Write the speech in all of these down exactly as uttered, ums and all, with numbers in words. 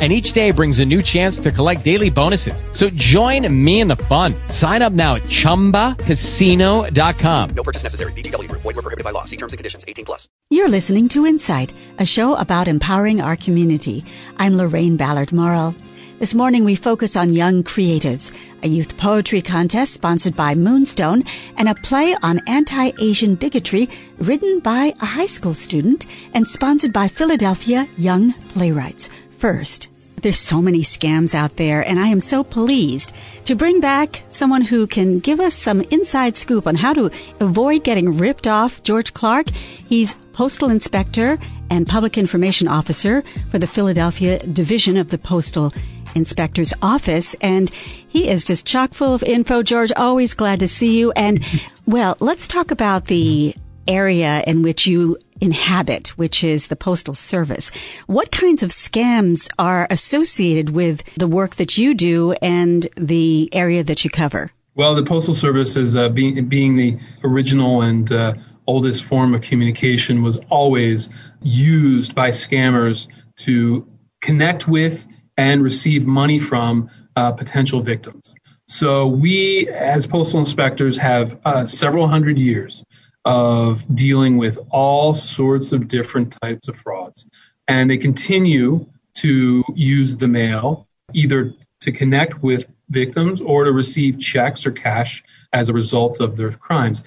And each day brings a new chance to collect daily bonuses. So join me in the fun. Sign up now at Chumba Casino dot com. No purchase necessary. V G W Group. Void where prohibited by law. See terms and conditions. eighteen plus. You're listening to Insight, a show about empowering our community. I'm Lorraine Ballard-Morrell. This morning we focus on Young Creatives, a youth poetry contest sponsored by Moonstone, and a play on anti-Asian bigotry written by a high school student and sponsored by Philadelphia Young Playwrights. First, there's so many scams out there, and I am so pleased to bring back someone who can give us some inside scoop on how to avoid getting ripped off. George Clark. He's Postal Inspector and Public Information Officer for the Philadelphia Division of the Postal Inspector's Office, and he is just chock full of info. George, always glad to see you. And, well, let's talk about the area in which you inhabit, which is the Postal Service. What kinds of scams are associated with the work that you do and the area that you cover? Well, the Postal Service, is uh, being, being the original and uh, oldest form of communication, was always used by scammers to connect with and receive money from uh, potential victims. So we, as postal inspectors, have uh, several hundred years of dealing with all sorts of different types of frauds. And they continue to use the mail either to connect with victims or to receive checks or cash as a result of their crimes.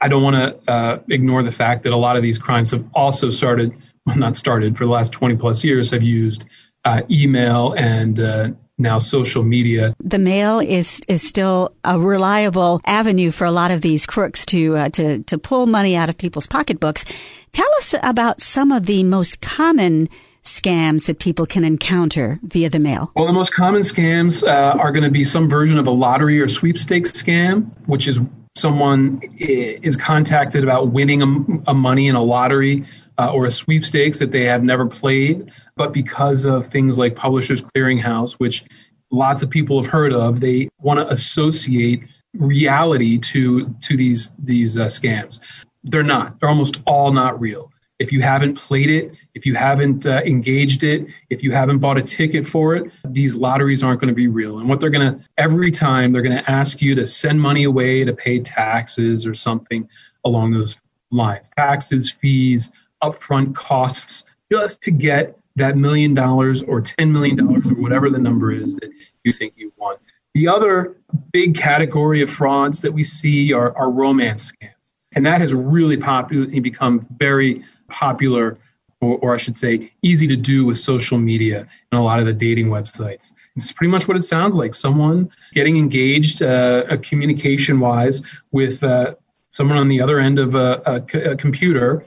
I don't want to uh, ignore the fact that a lot of these crimes have also started, well, not started, for the last twenty plus years have used uh, email and uh now social media. The mail is is still a reliable avenue for a lot of these crooks to uh, to to pull money out of people's pocketbooks. Tell us about some of the most common scams that people can encounter via the mail. Well, the most common scams uh, are going to be some version of a lottery or sweepstakes scam, which is someone is contacted about winning a, a money in a lottery Uh, or a sweepstakes that they have never played, but because of things like Publishers Clearinghouse, which lots of people have heard of, they want to associate reality to to these these uh, scams. They're not. They're almost all not real. If you haven't played it, if you haven't uh, engaged it, if you haven't bought a ticket for it, these lotteries aren't going to be real. And what they're going to, every time, they're going to ask you to send money away to pay taxes or something along those lines. Taxes, fees, upfront costs, just to get that million dollars or ten million dollars or whatever the number is that you think you want. The other big category of frauds that we see are, are romance scams. And that has really popular, become very popular, or, or I should say easy to do with social media and a lot of the dating websites. And it's pretty much what it sounds like. Someone getting engaged uh, communication-wise with uh, someone on the other end of a, a, c- a computer,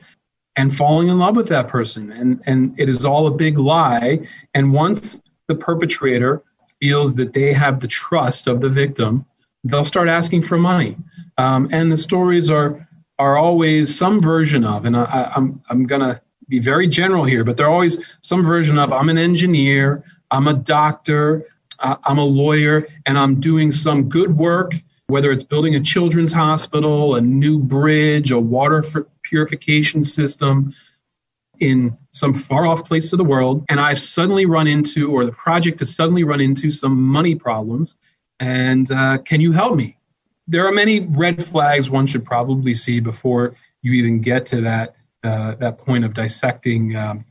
and falling in love with that person. And, and it is all a big lie. And once the perpetrator feels that they have the trust of the victim, they'll start asking for money. Um, and the stories are are always some version of, and I, I'm, I'm going to be very general here, but they're always some version of, I'm an engineer, I'm a doctor, uh, I'm a lawyer, and I'm doing some good work, whether it's building a children's hospital, a new bridge, a water for, purification system in some far-off place of the world, and I've suddenly run into, or the project has suddenly run into some money problems, and uh, can you help me? There are many red flags one should probably see before you even get to that uh, that point of dissecting um,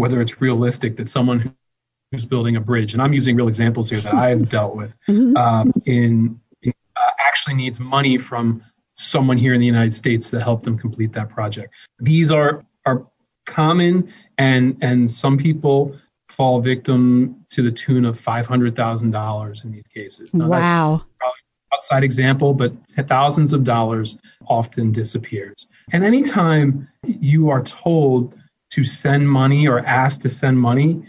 whether it's realistic that someone who's building a bridge, and I'm using real examples here that I've dealt with, um, in, in uh, actually needs money from someone here in the United States to help them complete that project. These are are common, and and some people fall victim to the tune of five hundred thousand dollars in these cases. Now, wow. That's probably an outside example, but thousands of dollars often disappears. And anytime you are told to send money or asked to send money,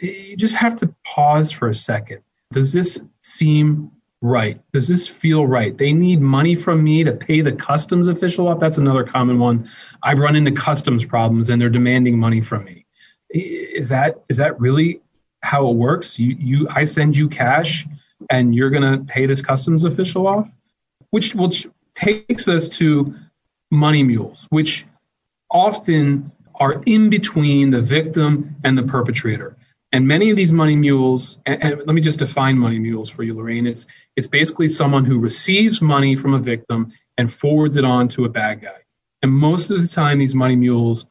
you just have to pause for a second. Does this seem right? Does this feel right? They need money from me to pay the customs official off. That's another common one. I've run into customs problems and they're demanding money from me. Is that is that really how it works? You you I send you cash and you're going to pay this customs official off? Which which takes us to money mules, which often are in between the victim and the perpetrator. And many of these money mules, and, and let me just define money mules for you, Lorraine. It's it's basically someone who receives money from a victim and forwards it on to a bad guy. And most of the time, these money mules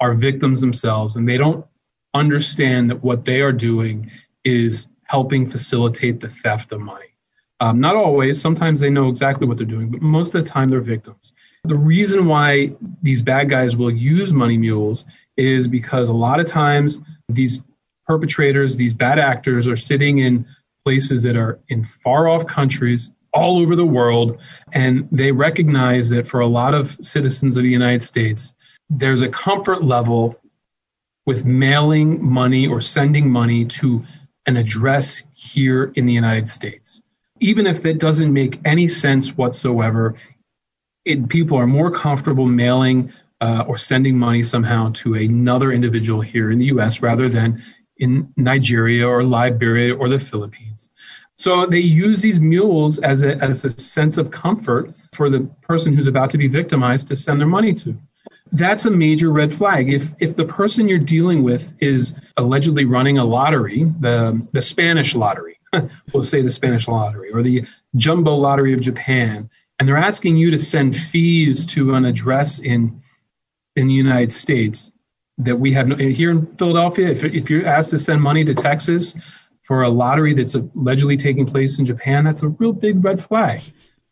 are victims themselves, and they don't understand that what they are doing is helping facilitate the theft of money. Um, not always. Sometimes they know exactly what they're doing, but most of the time they're victims. The reason why these bad guys will use money mules is because a lot of times these perpetrators, these bad actors are sitting in places that are in far-off countries all over the world, and they recognize that for a lot of citizens of the United States, there's a comfort level with mailing money or sending money to an address here in the United States. Even if it doesn't make any sense whatsoever, it, people are more comfortable mailing uh, or sending money somehow to another individual here in the U S rather than in Nigeria or Liberia or the Philippines. So they use these mules as a, as a sense of comfort for the person who's about to be victimized to send their money to. That's a major red flag. If if the person you're dealing with is allegedly running a lottery, the the Spanish lottery, we'll say the Spanish lottery, or the Jumbo Lottery of Japan, and they're asking you to send fees to an address in in the United States that we have no, here in Philadelphia, if if you're asked to send money to Texas for a lottery that's allegedly taking place in Japan, that's a real big red flag.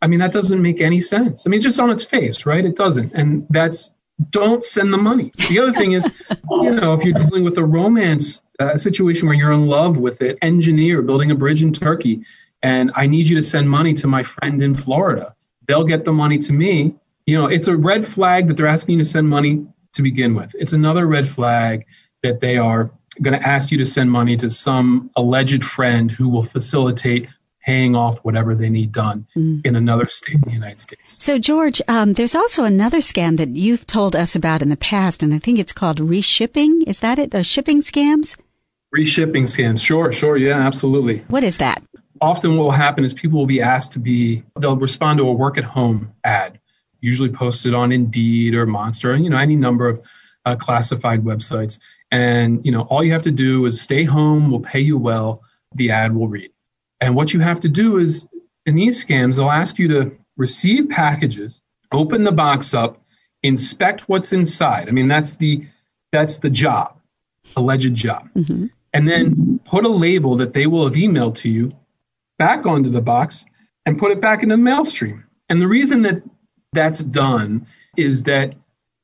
I mean, that doesn't make any sense. I mean, just on its face, right? It doesn't. And that's don't send the money. The other thing is, you know, if you're dealing with a romance uh, situation where you're in love with an engineer building a bridge in Turkey, and I need you to send money to my friend in Florida, they'll get the money to me. You know, it's a red flag that they're asking you to send money to begin with. It's another red flag that they are going to ask you to send money to some alleged friend who will facilitate paying off whatever they need done mm. in another state in the United States. So, George, um, there's also another scam that you've told us about in the past, and I think it's called reshipping. Is that it? Those shipping scams? Reshipping scams. Sure, sure. Yeah, absolutely. What is that? Often what will happen is people will be asked to be, they'll respond to a work at home ad, usually posted on Indeed or Monster, you know, any number of uh, classified websites. And, you know, all you have to do is stay home, we'll pay you well, the ad will read. And what you have to do is, in these scams, they'll ask you to receive packages, open the box up, inspect what's inside. I mean, that's the that's the job, alleged job. Mm-hmm. And then put a label that they will have emailed to you back onto the box and put it back into the mail stream. And the reason that that's done is that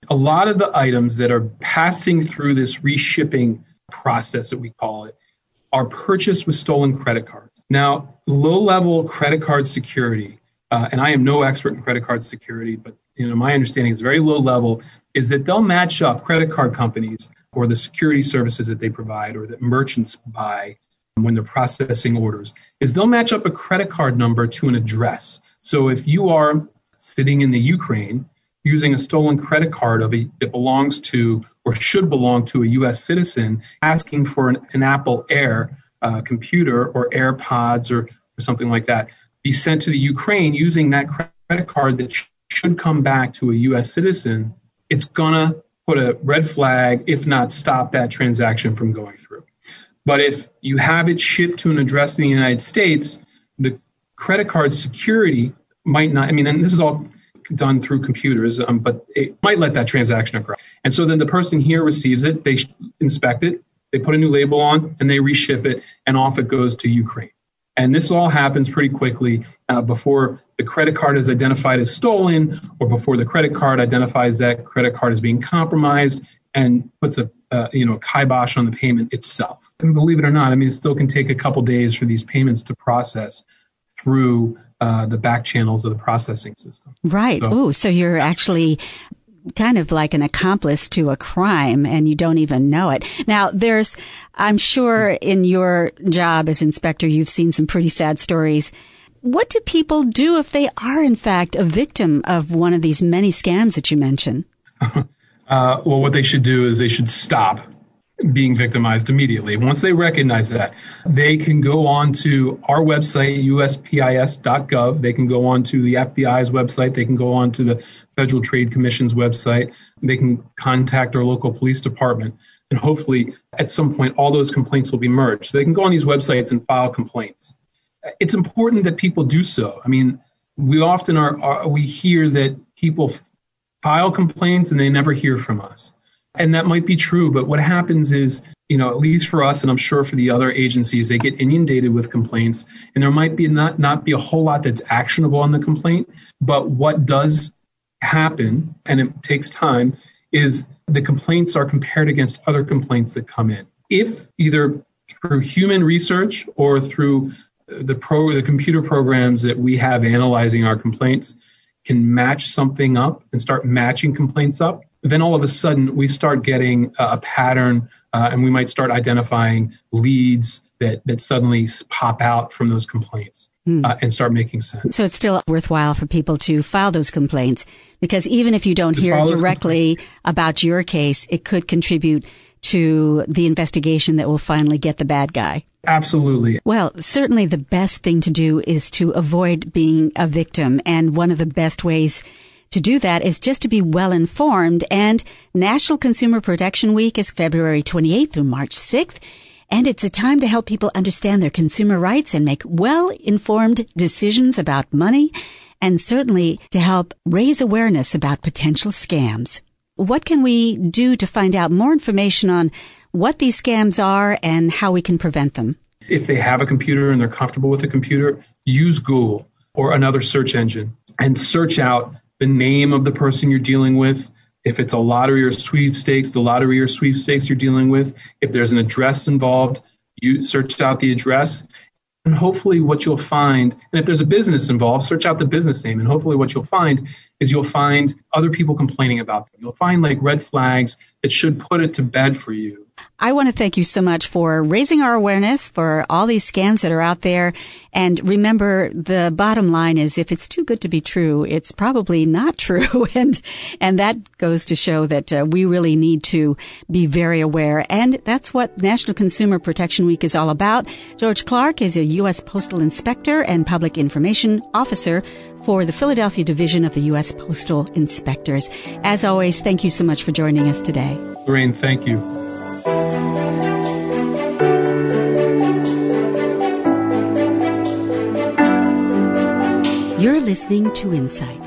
a lot of the items that are passing through this reshipping process, that we call it, are purchased with stolen credit cards. Now, low-level credit card security, uh, and I am no expert in credit card security, but you know, my understanding is very low level, is that they'll match up credit card companies or the security services that they provide or that merchants buy when they're processing orders, is they'll match up a credit card number to an address. So if you are sitting in the Ukraine using a stolen credit card of a, that belongs to or should belong to a U S citizen, asking for an, an Apple Air uh, computer or AirPods or, or something like that, be sent to the Ukraine using that credit card that sh- should come back to a U S citizen, it's going to put a red flag, if not stop that transaction from going through. But if you have it shipped to an address in the United States, the credit card security might not, I mean, and this is all done through computers, um, but it might let that transaction occur. And so then the person here receives it, they inspect it, they put a new label on, and they reship it, and off it goes to Ukraine. And this all happens pretty quickly uh, before the credit card is identified as stolen, or before the credit card identifies that credit card as being compromised and puts a uh, you know a kibosh on the payment itself. And believe it or not, I mean, it still can take a couple days for these payments to process through Uh, the back channels of the processing system. Right. So, oh, so you're actually kind of like an accomplice to a crime and you don't even know it. Now, there's, I'm sure in your job as inspector, you've seen some pretty sad stories what do people do if they are, in fact, a victim of one of these many scams that you mentioned? Uh, well, what they should do is they should stop being victimized immediately. Once they recognize that, they can go on to our website, U S P I S dot gov. They can go on to the F B I's website. They can go on to the Federal Trade Commission's website. They can contact our local police department. And hopefully, at some point, all those complaints will be merged. So they can go on these websites and file complaints. It's important that people do so. I mean, we often are, are we hear that people file complaints and they never hear from us. And that might be true, but what happens is, you know, at least for us, and I'm sure for the other agencies, they get inundated with complaints, and there might be not, not be a whole lot that's actionable on the complaint. But what does happen, and it takes time, is the complaints are compared against other complaints that come in. If either through human research or through the pro the computer programs that we have analyzing our complaints can match something up and start matching complaints up, then all of a sudden we start getting a pattern uh, and we might start identifying leads that, that suddenly pop out from those complaints mm. uh, and start making sense. So it's still worthwhile for people to file those complaints, because even if you don't Just hear directly about your case, it could contribute to the investigation that will finally get the bad guy. Absolutely. Well, certainly the best thing to do is to avoid being a victim. And one of the best ways to do that is just to be well informed. And National Consumer Protection Week is February twenty-eighth through March sixth. And it's a time to help people understand their consumer rights and make well-informed decisions about money, and certainly to help raise awareness about potential scams. What can we do to find out more information on what these scams are and how we can prevent them? If they have a computer and they're comfortable with a computer, use Google or another search engine and search out the name of the person you're dealing with. If it's a lottery or sweepstakes, the lottery or sweepstakes you're dealing with. If there's an address involved, you search out the address. And hopefully what you'll find, and if there's a business involved, search out the business name. And hopefully what you'll find is you'll find other people complaining about them. You'll find like red flags that should put it to bed for you. I want to thank you so much for raising our awareness for all these scams that are out there. And remember, the bottom line is if it's too good to be true, it's probably not true. And and that goes to show that uh, we really need to be very aware. And that's what National Consumer Protection Week is all about. George Clark is a U S Postal Inspector and Public Information Officer for the Philadelphia Division of the U S Postal Inspectors. As always, thank you so much for joining us today. Lorraine, thank you. You're listening to Insight.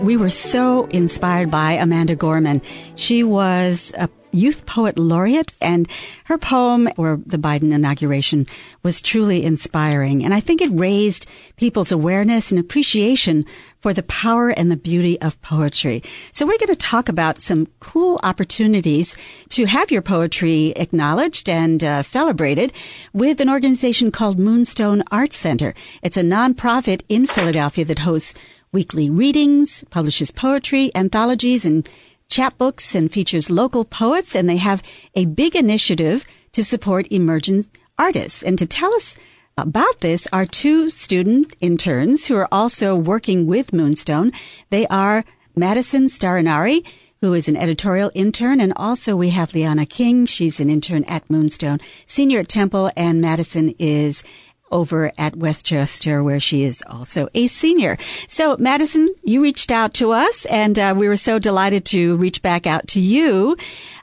We were so inspired by Amanda Gorman. She was a Youth Poet Laureate, and her poem for the Biden inauguration was truly inspiring. And I think it raised people's awareness and appreciation for the power and the beauty of poetry. So we're going to talk about some cool opportunities to have your poetry acknowledged and uh, celebrated with an organization called Moonstone Arts Center. It's a nonprofit in Philadelphia that hosts weekly readings, publishes poetry, anthologies, and chapbooks, and features local poets, and they have a big initiative to support emerging artists. And to tell us about this are two student interns who are also working with Moonstone. They are Madison Starinari, who is an editorial intern, and also we have Liana King. She's an intern at Moonstone, senior at Temple, and Madison is over at Westchester, where she is also a senior. So, Madison, you reached out to us, and uh, we were so delighted to reach back out to you.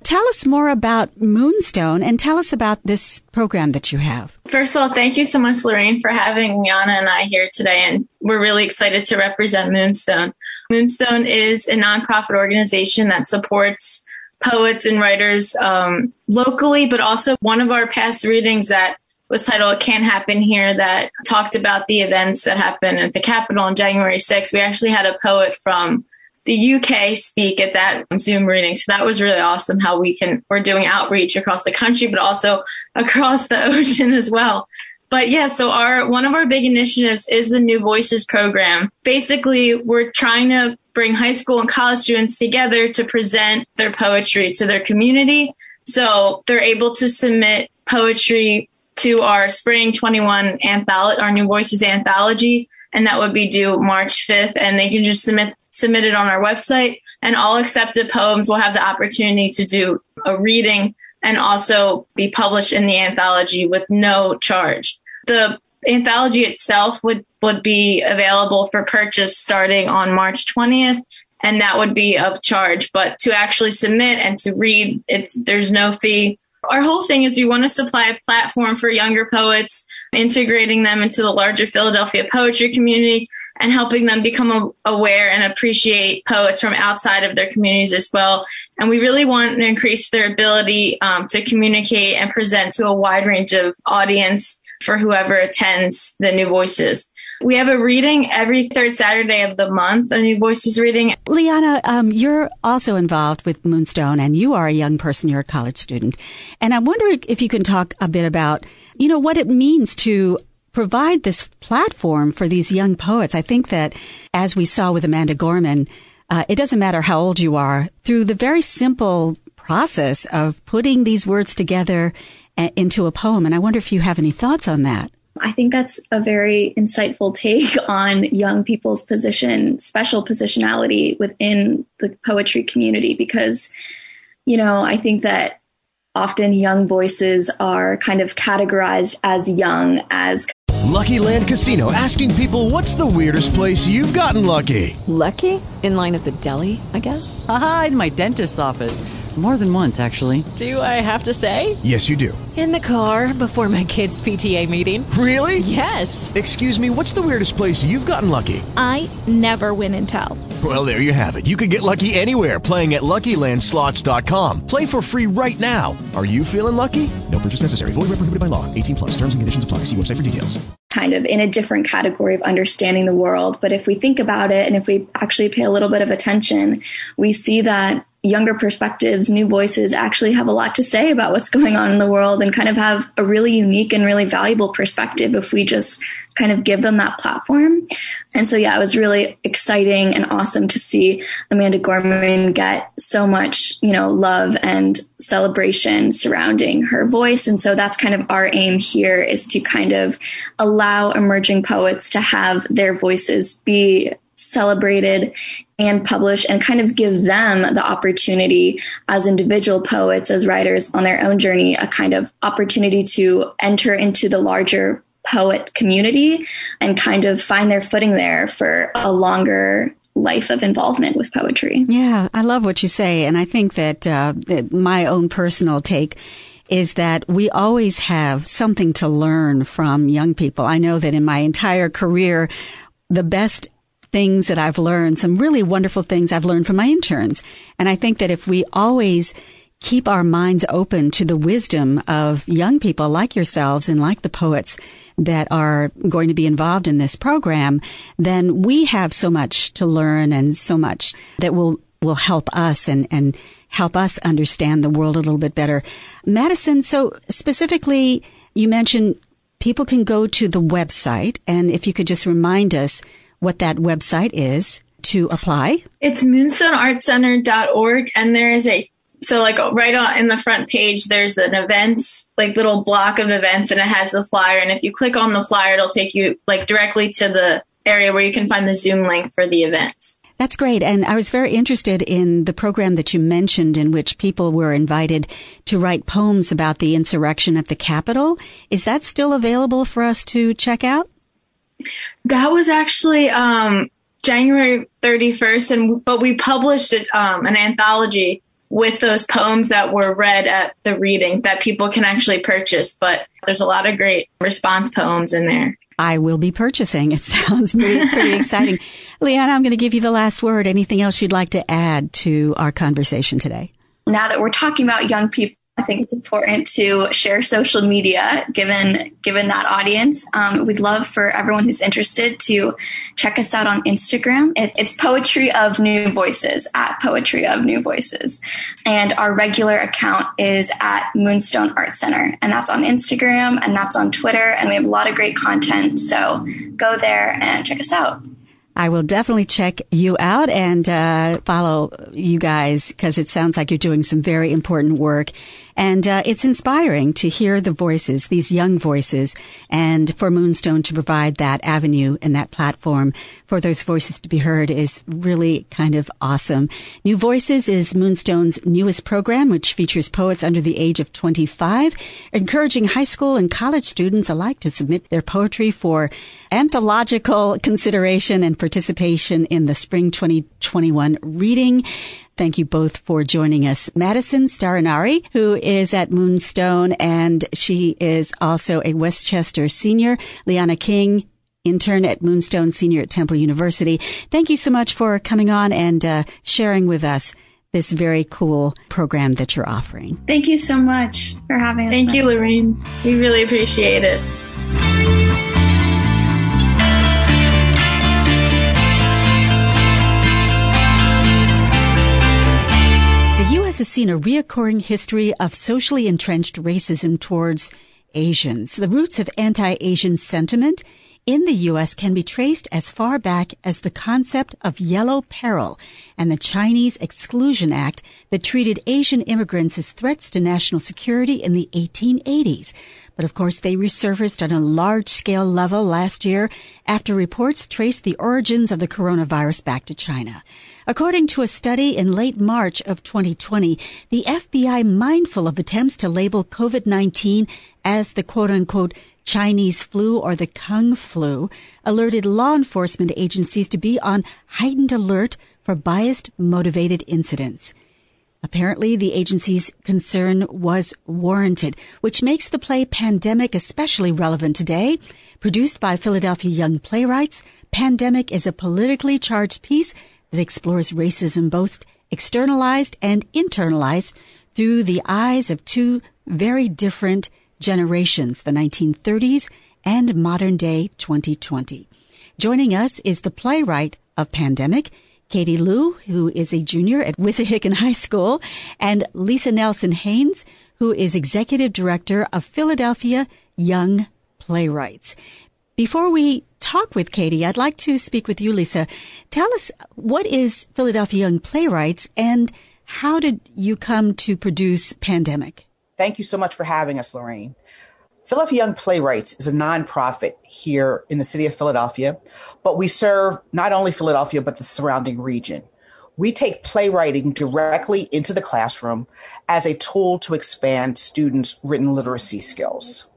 Tell us more about Moonstone, and tell us about this program that you have. First of all, thank you so much, Lorraine, for having Liana and I here today, and we're really excited to represent Moonstone. Moonstone is a nonprofit organization that supports poets and writers um, locally, but also one of our past readings that was titled "It Can't Happen Here" that talked about the events that happened at the Capitol on January sixth. We actually had a poet from the U K speak at that Zoom reading. So that was really awesome how we can, we're doing outreach across the country, but also across the ocean as well. But yeah, so our, one of our big initiatives is the New Voices program. Basically, we're trying to bring high school and college students together to present their poetry to their community. So they're able to submit poetry to our Spring twenty-one anthology, our New Voices anthology. and that would be due March fifth, and they can just submit submit it on our website, and all accepted poems will have the opportunity to do a reading and also be published in the anthology with no charge. The anthology itself would, would be available for purchase starting on March twentieth, and that would be of charge. But to actually submit and to read, it's there's no fee. Our whole thing is we want to supply a platform for younger poets, integrating them into the larger Philadelphia poetry community and helping them become aware and appreciate poets from outside of their communities as well. And we really want to increase their ability um, to communicate and present to a wide range of audience for whoever attends the New Voices. We have a reading every third Saturday of the month, a New Voices reading. Liana, um, you're also involved with Moonstone, and you are a young person. You're a college student. And I wonder if you can talk a bit about, you know, what it means to provide this platform for these young poets. I think that, as we saw with Amanda Gorman, uh, it doesn't matter how old you are, through the very simple process of putting these words together a- into a poem. And I wonder if you have any thoughts on that. I think that's a very insightful take on young people's position, special positionality within the poetry community, because, you know, I think that often young voices are kind of categorized as young as. Lucky Land Casino, asking people, what's the weirdest place you've gotten lucky? Lucky? In line at the deli, I guess? Aha, in my dentist's office. More than once, actually. Do I have to say? Yes, you do. In the car before my kids' P T A meeting. Really? Yes. Excuse me, what's the weirdest place you've gotten lucky? I never win and tell. Well, there you have it. You can get lucky anywhere, playing at Lucky Land Slots dot com. Play for free right now. Are you feeling lucky? No purchase necessary. Void where prohibited by law. eighteen plus. Terms and conditions apply. See website for details. Kind of in a different category of understanding the world. But if we think about it, and if we actually pay a little bit of attention, we see that younger perspectives, new voices actually have a lot to say about what's going on in the world, and kind of have a really unique and really valuable perspective if we just kind of give them that platform. And so, yeah, it was really exciting and awesome to see Amanda Gorman get so much, you know, love and celebration surrounding her voice. And so that's kind of our aim here, is to kind of allow emerging poets to have their voices be celebrated and published, and kind of give them the opportunity as individual poets, as writers on their own journey, a kind of opportunity to enter into the larger poet community and kind of find their footing there for a longer life of involvement with poetry. Yeah, I love what you say. And I think that, uh, that my own personal take is that we always have something to learn from young people. I know that in my entire career, the best things that I've learned, some really wonderful things I've learned from my interns. And I think that if we always keep our minds open to the wisdom of young people like yourselves and like the poets that are going to be involved in this program, then we have so much to learn and so much that will will help us and, and help us understand the world a little bit better. Madison, so specifically, you mentioned people can go to the website, and if you could just remind us what that website is to apply. It's moonstone arts center dot org. And there is a, so like right on in the front page, there's an events, like little block of events, and it has the flyer. And if you click on the flyer, it'll take you like directly to the area where you can find the Zoom link for the events. That's great. And I was very interested in the program that you mentioned, in which people were invited to write poems about the insurrection at the Capitol. Is that still available for us to check out? That was actually um, January thirty-first, and but we published um, an anthology with those poems that were read at the reading that people can actually purchase. But there's a lot of great response poems in there. I will be purchasing. It sounds pretty, pretty exciting. Liana, I'm going to give you the last word. Anything else you'd like to add to our conversation today? Now that we're talking about young people, I think it's important to share social media, given given that audience. Um, we'd love for everyone who's interested to check us out on Instagram. It, it's Poetry of New Voices, at Poetry of New Voices. And our regular account is at Moonstone Arts Center. And that's on Instagram, and that's on Twitter. And we have a lot of great content. So go there and check us out. I will definitely check you out and uh, follow you guys, because it sounds like you're doing some very important work. And uh, it's inspiring to hear the voices, these young voices, and for Moonstone to provide that avenue and that platform for those voices to be heard is really kind of awesome. New Voices is Moonstone's newest program, which features poets under the age of twenty-five, encouraging high school and college students alike to submit their poetry for anthological consideration and participation in the Spring twenty twenty-one reading. Thank you both for joining us. Madison Starinari, who is at Moonstone, and she is also a Westchester senior. Liana King, intern at Moonstone, senior at Temple University. Thank you so much for coming on and uh, sharing with us this very cool program that you're offering. Thank you so much for having us. Thank you, Lorraine. We really appreciate it. Has seen a recurring history of socially entrenched racism towards Asians. The roots of anti-Asian sentiment in the U S can be traced as far back as the concept of yellow peril and the Chinese Exclusion Act that treated Asian immigrants as threats to national security in the eighteen eighties. But of course, they resurfaced on a large-scale level last year after reports traced the origins of the coronavirus back to China. According to a study in late March of twenty twenty, the F B I, mindful of attempts to label COVID nineteen as the quote-unquote Chinese flu or the Kung flu, alerted law enforcement agencies to be on heightened alert for biased motivated incidents. Apparently, the agency's concern was warranted, which makes the play Pandemic especially relevant today. Produced by Philadelphia Young Playwrights, Pandemic is a politically charged piece that explores racism both externalized and internalized through the eyes of two very different generations, the nineteen thirties and modern day twenty twenty. Joining us is the playwright of Pandemic, Katie Liu, who is a junior at Wissahickon High School, and Lisa Nelson-Haynes, who is executive director of Philadelphia Young Playwrights. Before we talk with Katie, I'd like to speak with you, Lisa. Tell us, what is Philadelphia Young Playwrights, and how did you come to produce Pandemic? Thank you so much for having us, Lorraine. Philadelphia Young Playwrights is a nonprofit here in the city of Philadelphia, but we serve not only Philadelphia, but the surrounding region. We take playwriting directly into the classroom as a tool to expand students' written literacy skills.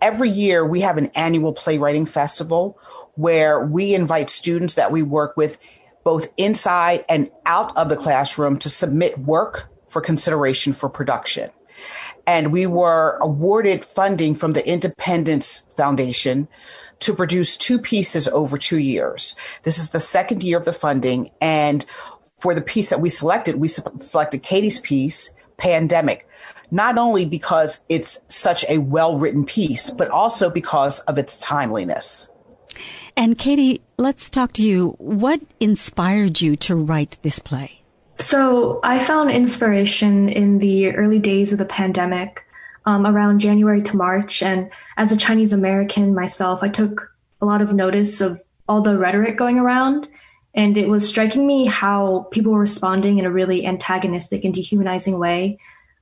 Every year, we have an annual playwriting festival where we invite students that we work with both inside and out of the classroom to submit work for consideration for production. And we were awarded funding from the Independence Foundation to produce two pieces over two years. This is the second year of the funding. And for the piece that we selected, we selected Katie's piece, Pandemic, not only because it's such a well-written piece, but also because of its timeliness. And Katie, let's talk to you. What inspired you to write this play? So I found inspiration in the early days of the pandemic, um, around January to March. And as a Chinese American myself, I took a lot of notice of all the rhetoric going around. And it was striking me how people were responding in a really antagonistic and dehumanizing way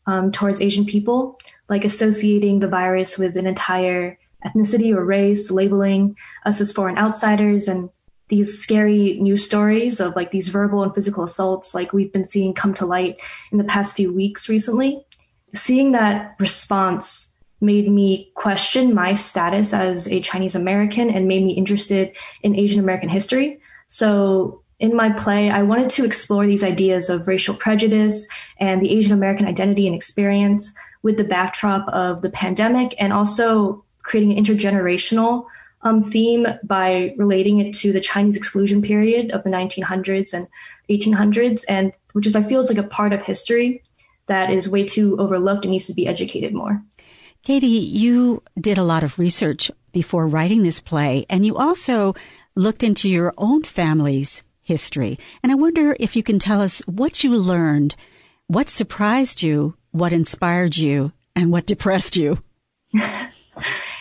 um, towards Asian people, like associating the virus with an entire ethnicity or race, labeling us as foreign outsiders, and these scary news stories of like these verbal and physical assaults like we've been seeing come to light in the past few weeks recently. Seeing that response made me question my status as a Chinese American and made me interested in Asian American history. So in my play, I wanted to explore these ideas of racial prejudice and the Asian American identity and experience with the backdrop of the pandemic, and also creating an intergenerational Um, theme by relating it to the Chinese exclusion period of the nineteen hundreds and eighteen hundreds, and which is, I feel, is like a part of history that is way too overlooked and needs to be educated more. Katie, you did a lot of research before writing this play, and you also looked into your own family's history. And I wonder if you can tell us what you learned, what surprised you, what inspired you, and what depressed you.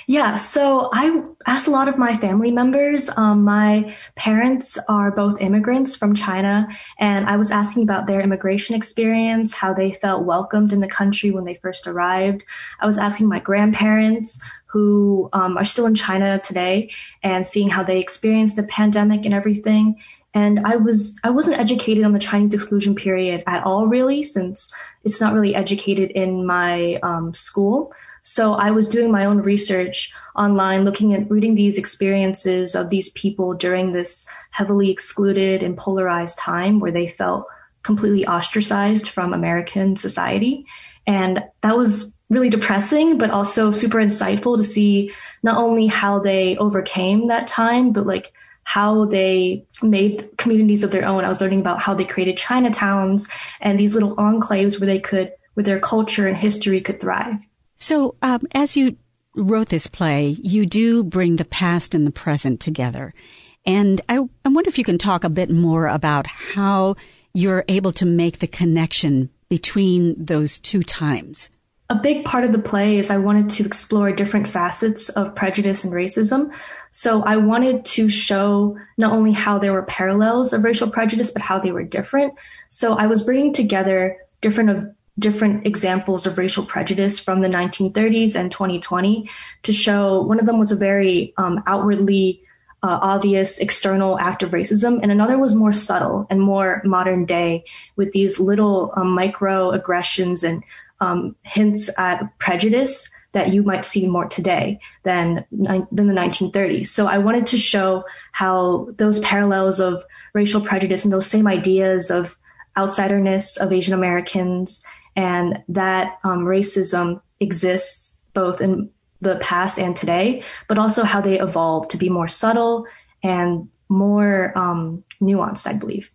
Yeah, so I asked a lot of my family members. Um, my parents are both immigrants from China, and I was asking about their immigration experience, how they felt welcomed in the country when they first arrived. I was asking my grandparents, who um, are still in China today, and seeing how they experienced the pandemic and everything. And I was I wasn't educated on the Chinese exclusion period at all, really, since it's not really educated in my um, school. So I was doing my own research online, looking at reading these experiences of these people during this heavily excluded and polarized time where they felt completely ostracized from American society. And that was really depressing, but also super insightful to see not only how they overcame that time, but like how they made communities of their own. I was learning about how they created Chinatowns and these little enclaves where they could, where their culture and history could thrive. So um, as you wrote this play, you do bring the past and the present together. And I, I wonder if you can talk a bit more about how you're able to make the connection between those two times. A big part of the play is I wanted to explore different facets of prejudice and racism. So I wanted to show not only how there were parallels of racial prejudice, but how they were different. So I was bringing together different of different examples of racial prejudice from the nineteen thirties and twenty twenty to show one of them was a very um, outwardly Uh, obvious external act of racism, and another was more subtle and more modern day with these little um, microaggressions and um, hints at prejudice that you might see more today than than the nineteen thirties. So I wanted to show how those parallels of racial prejudice and those same ideas of outsiderness of Asian Americans and that um, racism exists both in the past and today, but also how they evolved to be more subtle and more um, nuanced, I believe.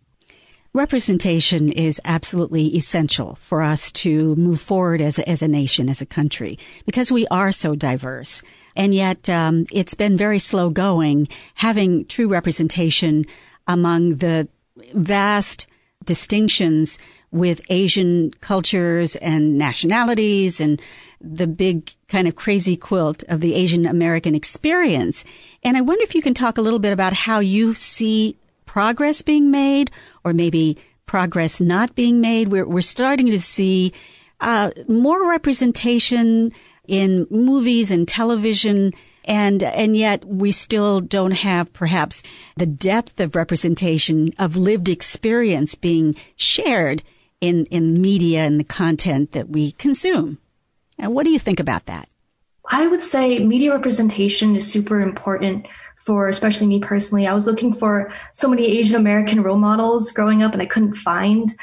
Representation is absolutely essential for us to move forward as a, as a nation, as a country, because we are so diverse. And yet um, it's been very slow going, having true representation among the vast distinctions with Asian cultures and nationalities and the big kind of crazy quilt of the Asian American experience. And I wonder if you can talk a little bit about how you see progress being made or maybe progress not being made. We're, we're starting to see uh, more representation in movies and television, and and yet we still don't have perhaps the depth of representation of lived experience being shared in, in media and the content that we consume. And what do you think about that? I would say media representation is super important for especially me personally. I was looking for so many Asian American role models growing up, and I couldn't find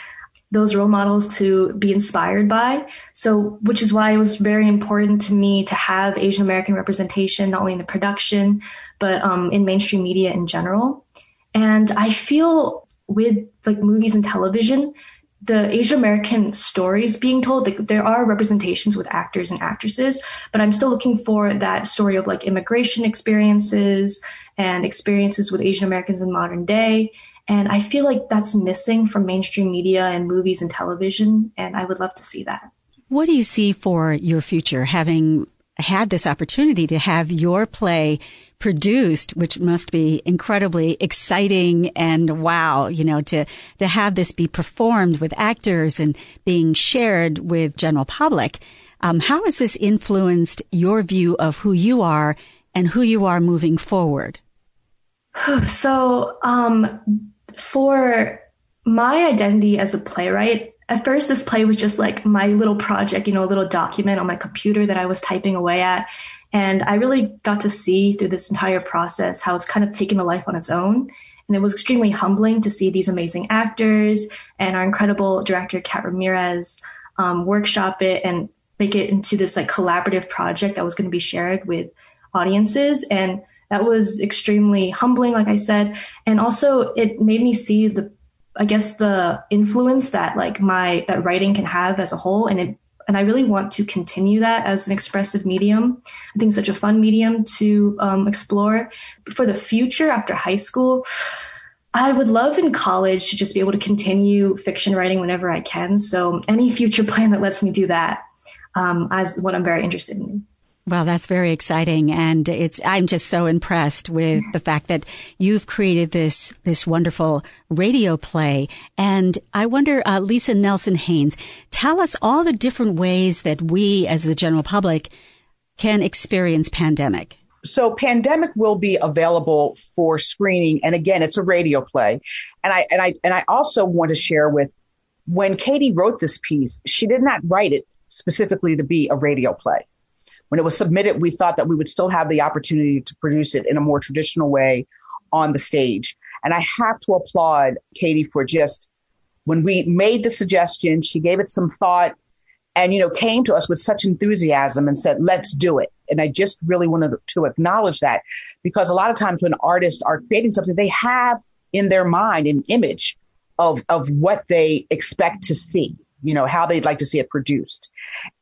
those role models to be inspired by. So, which is why it was very important to me to have Asian American representation, not only in the production, but um, in mainstream media in general. And I feel with like movies and television, the Asian American stories being told, like, there are representations with actors and actresses, but I'm still looking for that story of like immigration experiences and experiences with Asian Americans in modern day. And I feel like that's missing from mainstream media and movies and television. And I would love to see that. What do you see for your future, having had this opportunity to have your play produced, which must be incredibly exciting and wow, you know, to, to have this be performed with actors and being shared with general public. Um, how has this influenced your view of who you are and who you are moving forward? So, um, for my identity as a playwright, at first, this play was just like my little project, you know, a little document on my computer that I was typing away at. And I really got to see through this entire process how it's kind of taken a life on its own. And it was extremely humbling to see these amazing actors and our incredible director, Kat Ramirez, um, workshop it and make it into this like collaborative project that was going to be shared with audiences. And that was extremely humbling, like I said. And also it made me see the I guess the influence that like my that writing can have as a whole, and it, and I really want to continue that as an expressive medium. I think it's such a fun medium to um, explore for the future after high school. I would love in college to just be able to continue fiction writing whenever I can. So any future plan that lets me do that um, is what I'm very interested in. Well, that's very exciting. And it's, I'm just so impressed with the fact that you've created this, this wonderful radio play. And I wonder, uh, Lisa Nelson-Haynes, tell us all the different ways that we as the general public can experience Pandemic. So Pandemic will be available for screening. And again, it's a radio play. And I, and I, and I also want to share with, when Katie wrote this piece, she did not write it specifically to be a radio play. When it was submitted, we thought that we would still have the opportunity to produce it in a more traditional way on the stage. And I have to applaud Katie for just, when we made the suggestion, she gave it some thought and, you know, came to us with such enthusiasm and said, let's do it. And I just really wanted to acknowledge that, because a lot of times when artists are creating something, they have in their mind an image of, of what they expect to see, you know, how they'd like to see it produced.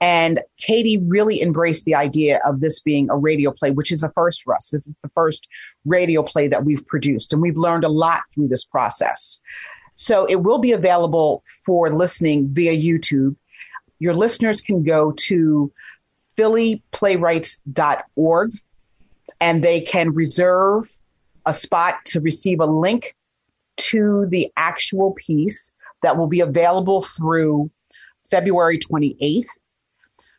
And Katie really embraced the idea of this being a radio play, which is a first for us. This is the first radio play that we've produced, and we've learned a lot through this process. So it will be available for listening via YouTube. Your listeners can go to philly playwrights dot org, and they can reserve a spot to receive a link to the actual piece that will be available through February twenty-eighth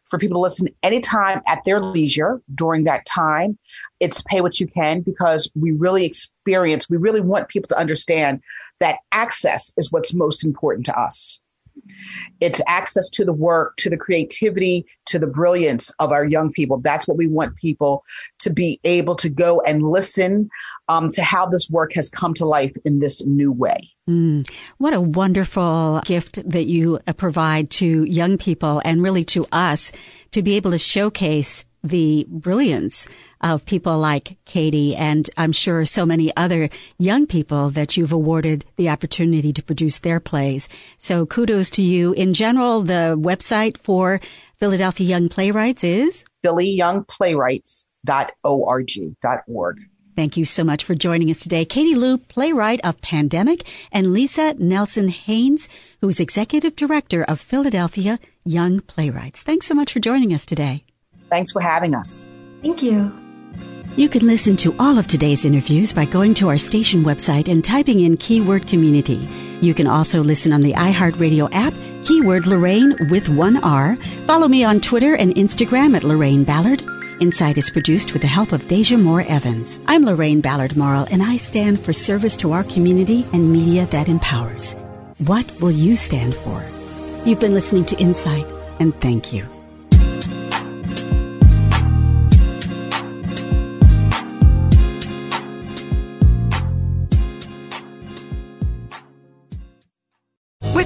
for people to listen anytime at their leisure during that time. It's pay what you can, because we really experience, we really want people to understand that access is what's most important to us. It's access to the work, to the creativity, to the brilliance of our young people. That's what we want people to be able to go and listen um, to how this work has come to life in this new way. Mm, what a wonderful gift that you provide to young people, and really to us, to be able to showcase the brilliance of people like Katie, and I'm sure so many other young people that you've awarded the opportunity to produce their plays. So kudos to you. In general, the website for Philadelphia Young Playwrights is philly young playwrights dot org. Thank you so much for joining us today. Katie Liu, playwright of Pandemic, and Lisa Nelson-Haynes, who is executive director of Philadelphia Young Playwrights. Thanks so much for joining us today. Thanks for having us. Thank you. You can listen to all of today's interviews by going to our station website and typing in keyword community. You can also listen on the iHeartRadio app, keyword Lorraine with one R. Follow me on Twitter and Instagram at Lorraine Ballard. Insight is produced with the help of Deja Moore Evans. I'm Lorraine Ballard-Morrell, and I stand for service to our community and media that empowers. What will you stand for? You've been listening to Insight, and thank you.